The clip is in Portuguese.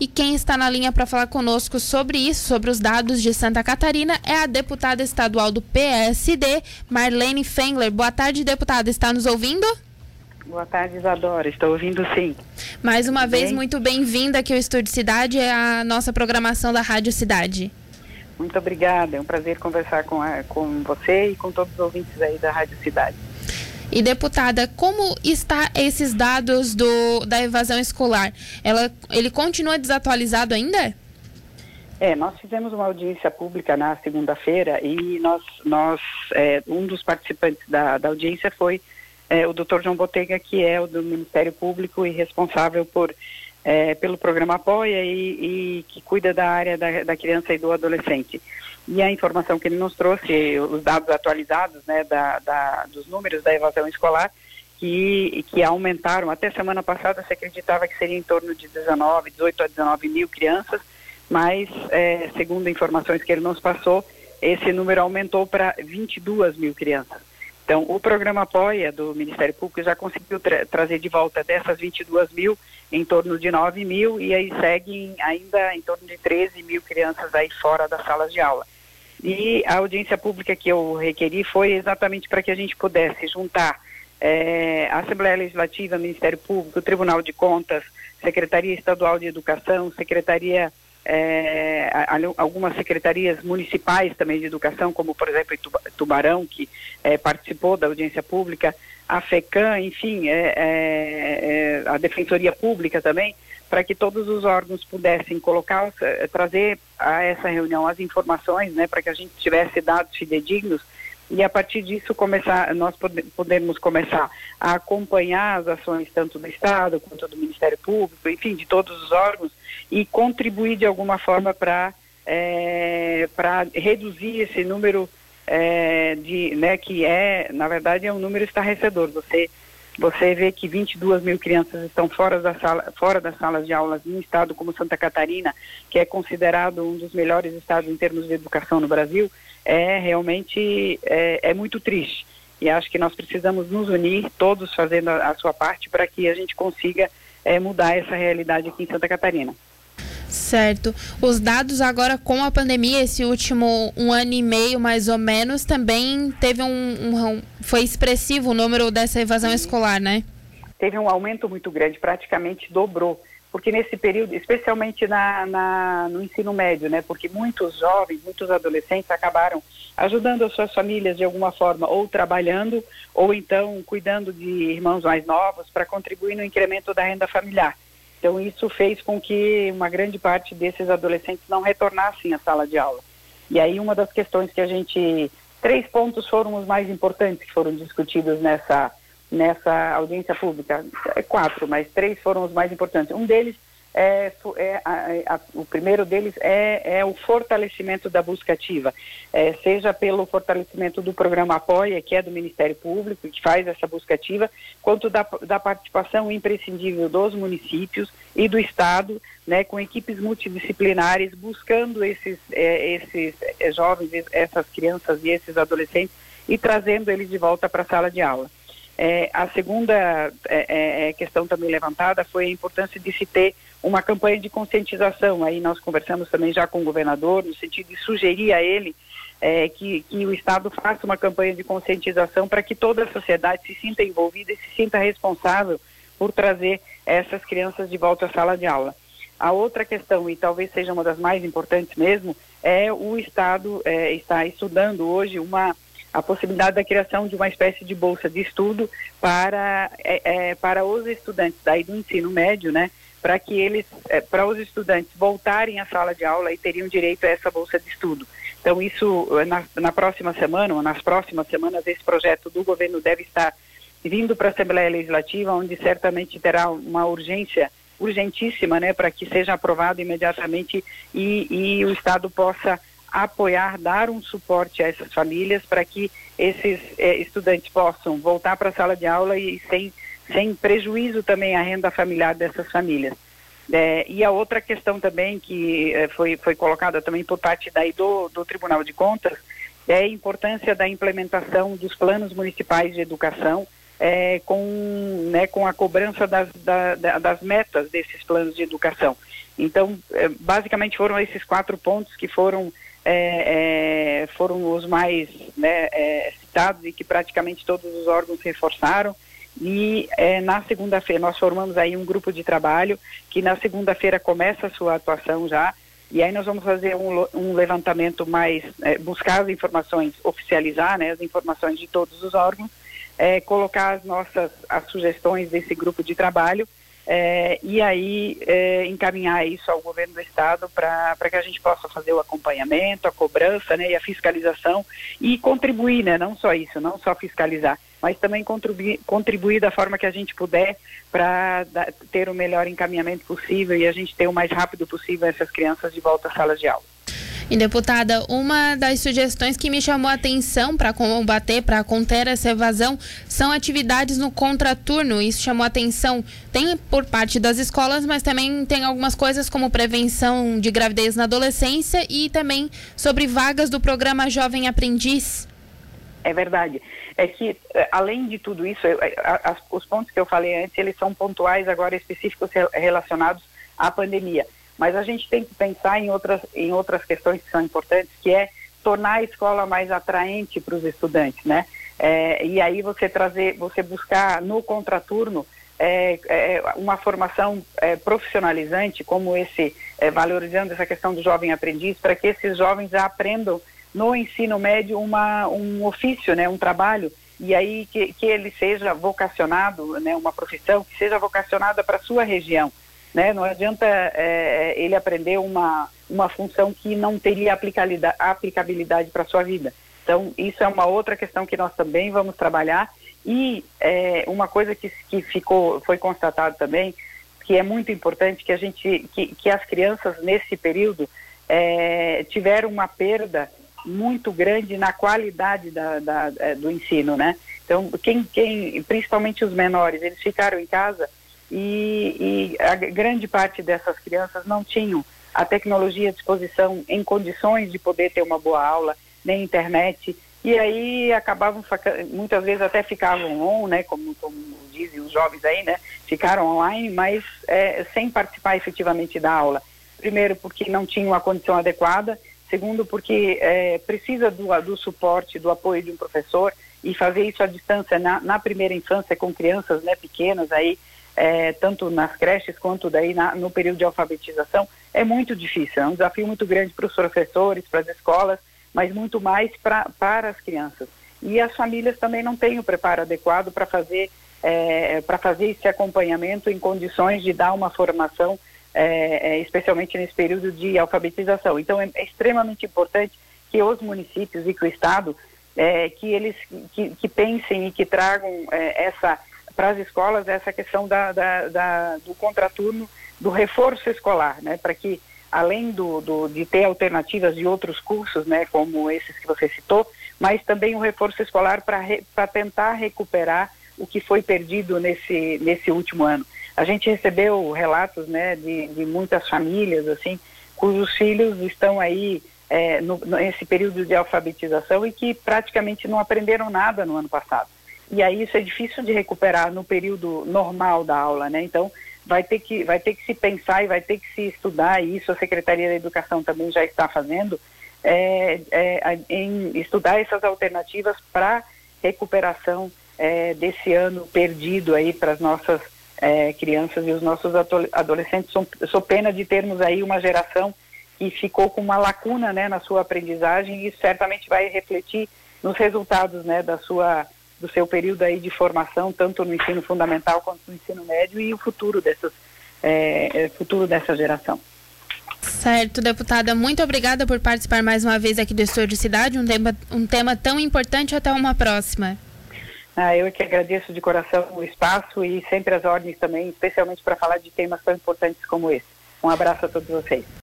E quem está na linha para falar conosco sobre isso, sobre os dados de Santa Catarina, é a deputada estadual do PSD, Marlene Fengler. Boa tarde, deputada. Está nos ouvindo? Boa tarde, Isadora. Estou ouvindo, sim. Mais uma vez, muito bem-vinda aqui ao Estúdio Cidade, a nossa programação da Rádio Cidade. Muito obrigada. É um prazer conversar com você e com todos os ouvintes aí da Rádio Cidade. E, deputada, como estão esses dados da evasão escolar? Ele continua desatualizado ainda? Nós fizemos uma audiência pública na segunda-feira e um dos participantes da audiência foi o Dr. João Bottega, que é o do Ministério Público e responsável pelo programa Apoia e que cuida da área da criança e do adolescente. E a informação que ele nos trouxe, os dados atualizados, né, dos números da evasão escolar, que aumentaram. Até semana passada se acreditava que seria em torno de 18 a 19 mil crianças, mas segundo informações que ele nos passou, esse número aumentou para 22 mil crianças. Então, o programa Apoia do Ministério Público já conseguiu trazer de volta dessas 22 mil, em torno de 9 mil, e aí seguem ainda em torno de 13 mil crianças aí fora das salas de aula. E a audiência pública que eu requeri foi exatamente para que a gente pudesse juntar a Assembleia Legislativa, Ministério Público, Tribunal de Contas, Secretaria Estadual de Educação, algumas secretarias municipais também de educação, como por exemplo Tubarão, que participou da audiência pública, a FECAM, enfim, a Defensoria Pública também, para que todos os órgãos pudessem trazer a essa reunião as informações, né, para que a gente tivesse dados fidedignos e a partir disso nós podemos começar a acompanhar as ações tanto do Estado quanto do Ministério Público, enfim, de todos os órgãos, e contribuir de alguma forma para reduzir esse número na verdade, é um número estarrecedor. Você vê que 22 mil crianças estão fora das salas de aulas em um estado como Santa Catarina, que é considerado um dos melhores estados em termos de educação no Brasil, realmente muito triste. E acho que nós precisamos nos unir, todos fazendo a sua parte, para que a gente consiga mudar essa realidade aqui em Santa Catarina. Certo. Os dados agora com a pandemia, esse último 1 ano e meio mais ou menos, também teve foi expressivo o número dessa evasão escolar, né? Teve um aumento muito grande, praticamente dobrou, porque nesse período, especialmente no ensino médio, né? Porque muitos jovens, muitos adolescentes acabaram ajudando as suas famílias de alguma forma, ou trabalhando, ou então cuidando de irmãos mais novos para contribuir no incremento da renda familiar. Então, isso fez com que uma grande parte desses adolescentes não retornassem à sala de aula. E aí, uma das questões que três pontos foram os mais importantes que foram discutidos nessa audiência pública. 4, mas 3 foram os mais importantes. Um deles, o primeiro deles é o fortalecimento da busca ativa. Seja pelo fortalecimento do programa Apoia, que é do Ministério Público, que faz essa busca ativa, quanto da participação imprescindível dos municípios e do Estado, né, com equipes multidisciplinares, buscando esses jovens, essas crianças e esses adolescentes, e trazendo eles de volta para a sala de aula. A segunda questão também levantada foi a importância de se ter uma campanha de conscientização. Aí nós conversamos também já com o governador, no sentido de sugerir a ele que o Estado faça uma campanha de conscientização para que toda a sociedade se sinta envolvida e se sinta responsável por trazer essas crianças de volta à sala de aula. A outra questão, e talvez seja uma das mais importantes mesmo, é o Estado está estudando hoje a possibilidade da criação de uma espécie de bolsa de estudo para os estudantes daí do ensino médio, né, para que eles, para os estudantes voltarem à sala de aula e teriam direito a essa bolsa de estudo. Então, isso, na próxima semana, ou nas próximas semanas, esse projeto do governo deve estar vindo para a Assembleia Legislativa, onde certamente terá uma urgência urgentíssima, né, para que seja aprovado imediatamente e o Estado possa apoiar, dar um suporte a essas famílias para que esses estudantes possam voltar para a sala de aula e sem prejuízo também à renda familiar dessas famílias. E a outra questão também que foi colocada também por parte daí do Tribunal de Contas é a importância da implementação dos planos municipais de educação com a cobrança das metas desses planos de educação. Então, basicamente foram esses 4 pontos que foram os mais, né, citados, e que praticamente todos os órgãos reforçaram. E na segunda-feira, nós formamos aí um grupo de trabalho que na segunda-feira começa a sua atuação já, e aí nós vamos fazer um levantamento mais, buscar as informações, oficializar, né, as informações de todos os órgãos, colocar as sugestões desse grupo de trabalho, e aí encaminhar isso ao governo do estado para que a gente possa fazer o acompanhamento, a cobrança, né, e a fiscalização, e contribuir, né, não só isso, não só fiscalizar, mas também contribuir da forma que a gente puder para ter o melhor encaminhamento possível e a gente ter o mais rápido possível essas crianças de volta às salas de aula. E, deputada, uma das sugestões que me chamou a atenção para combater, para conter essa evasão, são atividades no contraturno. Isso chamou a atenção, tem por parte das escolas, mas também tem algumas coisas como prevenção de gravidez na adolescência e também sobre vagas do programa Jovem Aprendiz. É verdade. É que, além de tudo isso, os pontos que eu falei antes, eles são pontuais agora, específicos relacionados à pandemia. Mas a gente tem que pensar em outras questões que são importantes, que é tornar a escola mais atraente para os estudantes, né? E aí você buscar no contraturno uma formação profissionalizante, como valorizando essa questão do jovem aprendiz, para que esses jovens aprendam no ensino médio um ofício, né, um trabalho, e aí que ele seja vocacionado, né, uma profissão que seja vocacionada para a sua região, né? Não adianta ele aprender uma função que não teria aplicabilidade para a sua vida. Então, isso é uma outra questão que nós também vamos trabalhar. E uma coisa que foi constatado também, que é muito importante, que as crianças nesse período tiveram uma perda muito grande na qualidade do ensino, né? Então, principalmente os menores, eles ficaram em casa e a grande parte dessas crianças não tinham a tecnologia à disposição em condições de poder ter uma boa aula, nem internet, e aí acabavam, muitas vezes até ficavam on, né? Como dizem os jovens aí, né? Ficaram online, mas sem participar efetivamente da aula. Primeiro, porque não tinham a condição adequada. Segundo, porque precisa do suporte, do apoio de um professor, e fazer isso à distância na primeira infância com crianças, né, pequenas, aí, tanto nas creches quanto daí no período de alfabetização, é muito difícil, é um desafio muito grande para os professores, para as escolas, mas muito mais para as crianças. E as famílias também não têm o preparo adequado para fazer esse acompanhamento em condições de dar uma formação, especialmente nesse período de alfabetização. Então, é extremamente importante que os municípios e que o Estado, que eles pensem e que tragam para as escolas essa questão do contraturno, do reforço escolar, né? Para que, além de ter alternativas de outros cursos, né, como esses que você citou, mas também o reforço escolar para tentar recuperar o que foi perdido nesse último ano. A gente recebeu relatos, né, de muitas famílias, assim, cujos filhos estão aí nesse período de alfabetização e que praticamente não aprenderam nada no ano passado. E aí isso é difícil de recuperar no período normal da aula, né? Então, vai ter que se pensar e vai ter que se estudar, e isso a Secretaria da Educação também já está fazendo, em estudar essas alternativas para recuperação desse ano perdido aí para as nossas crianças e os nossos adolescentes. Sou pena de termos aí uma geração que ficou com uma lacuna, né, na sua aprendizagem, e isso certamente vai refletir nos resultados, né, do seu período aí de formação, tanto no ensino fundamental quanto no ensino médio, e o futuro dessa geração. Certo, deputada, muito obrigada por participar mais uma vez aqui do Estúdio Cidade, um tema tão importante. Até uma próxima. Eu que agradeço de coração o espaço e sempre as ordens também, especialmente para falar de temas tão importantes como esse. Um abraço a todos vocês.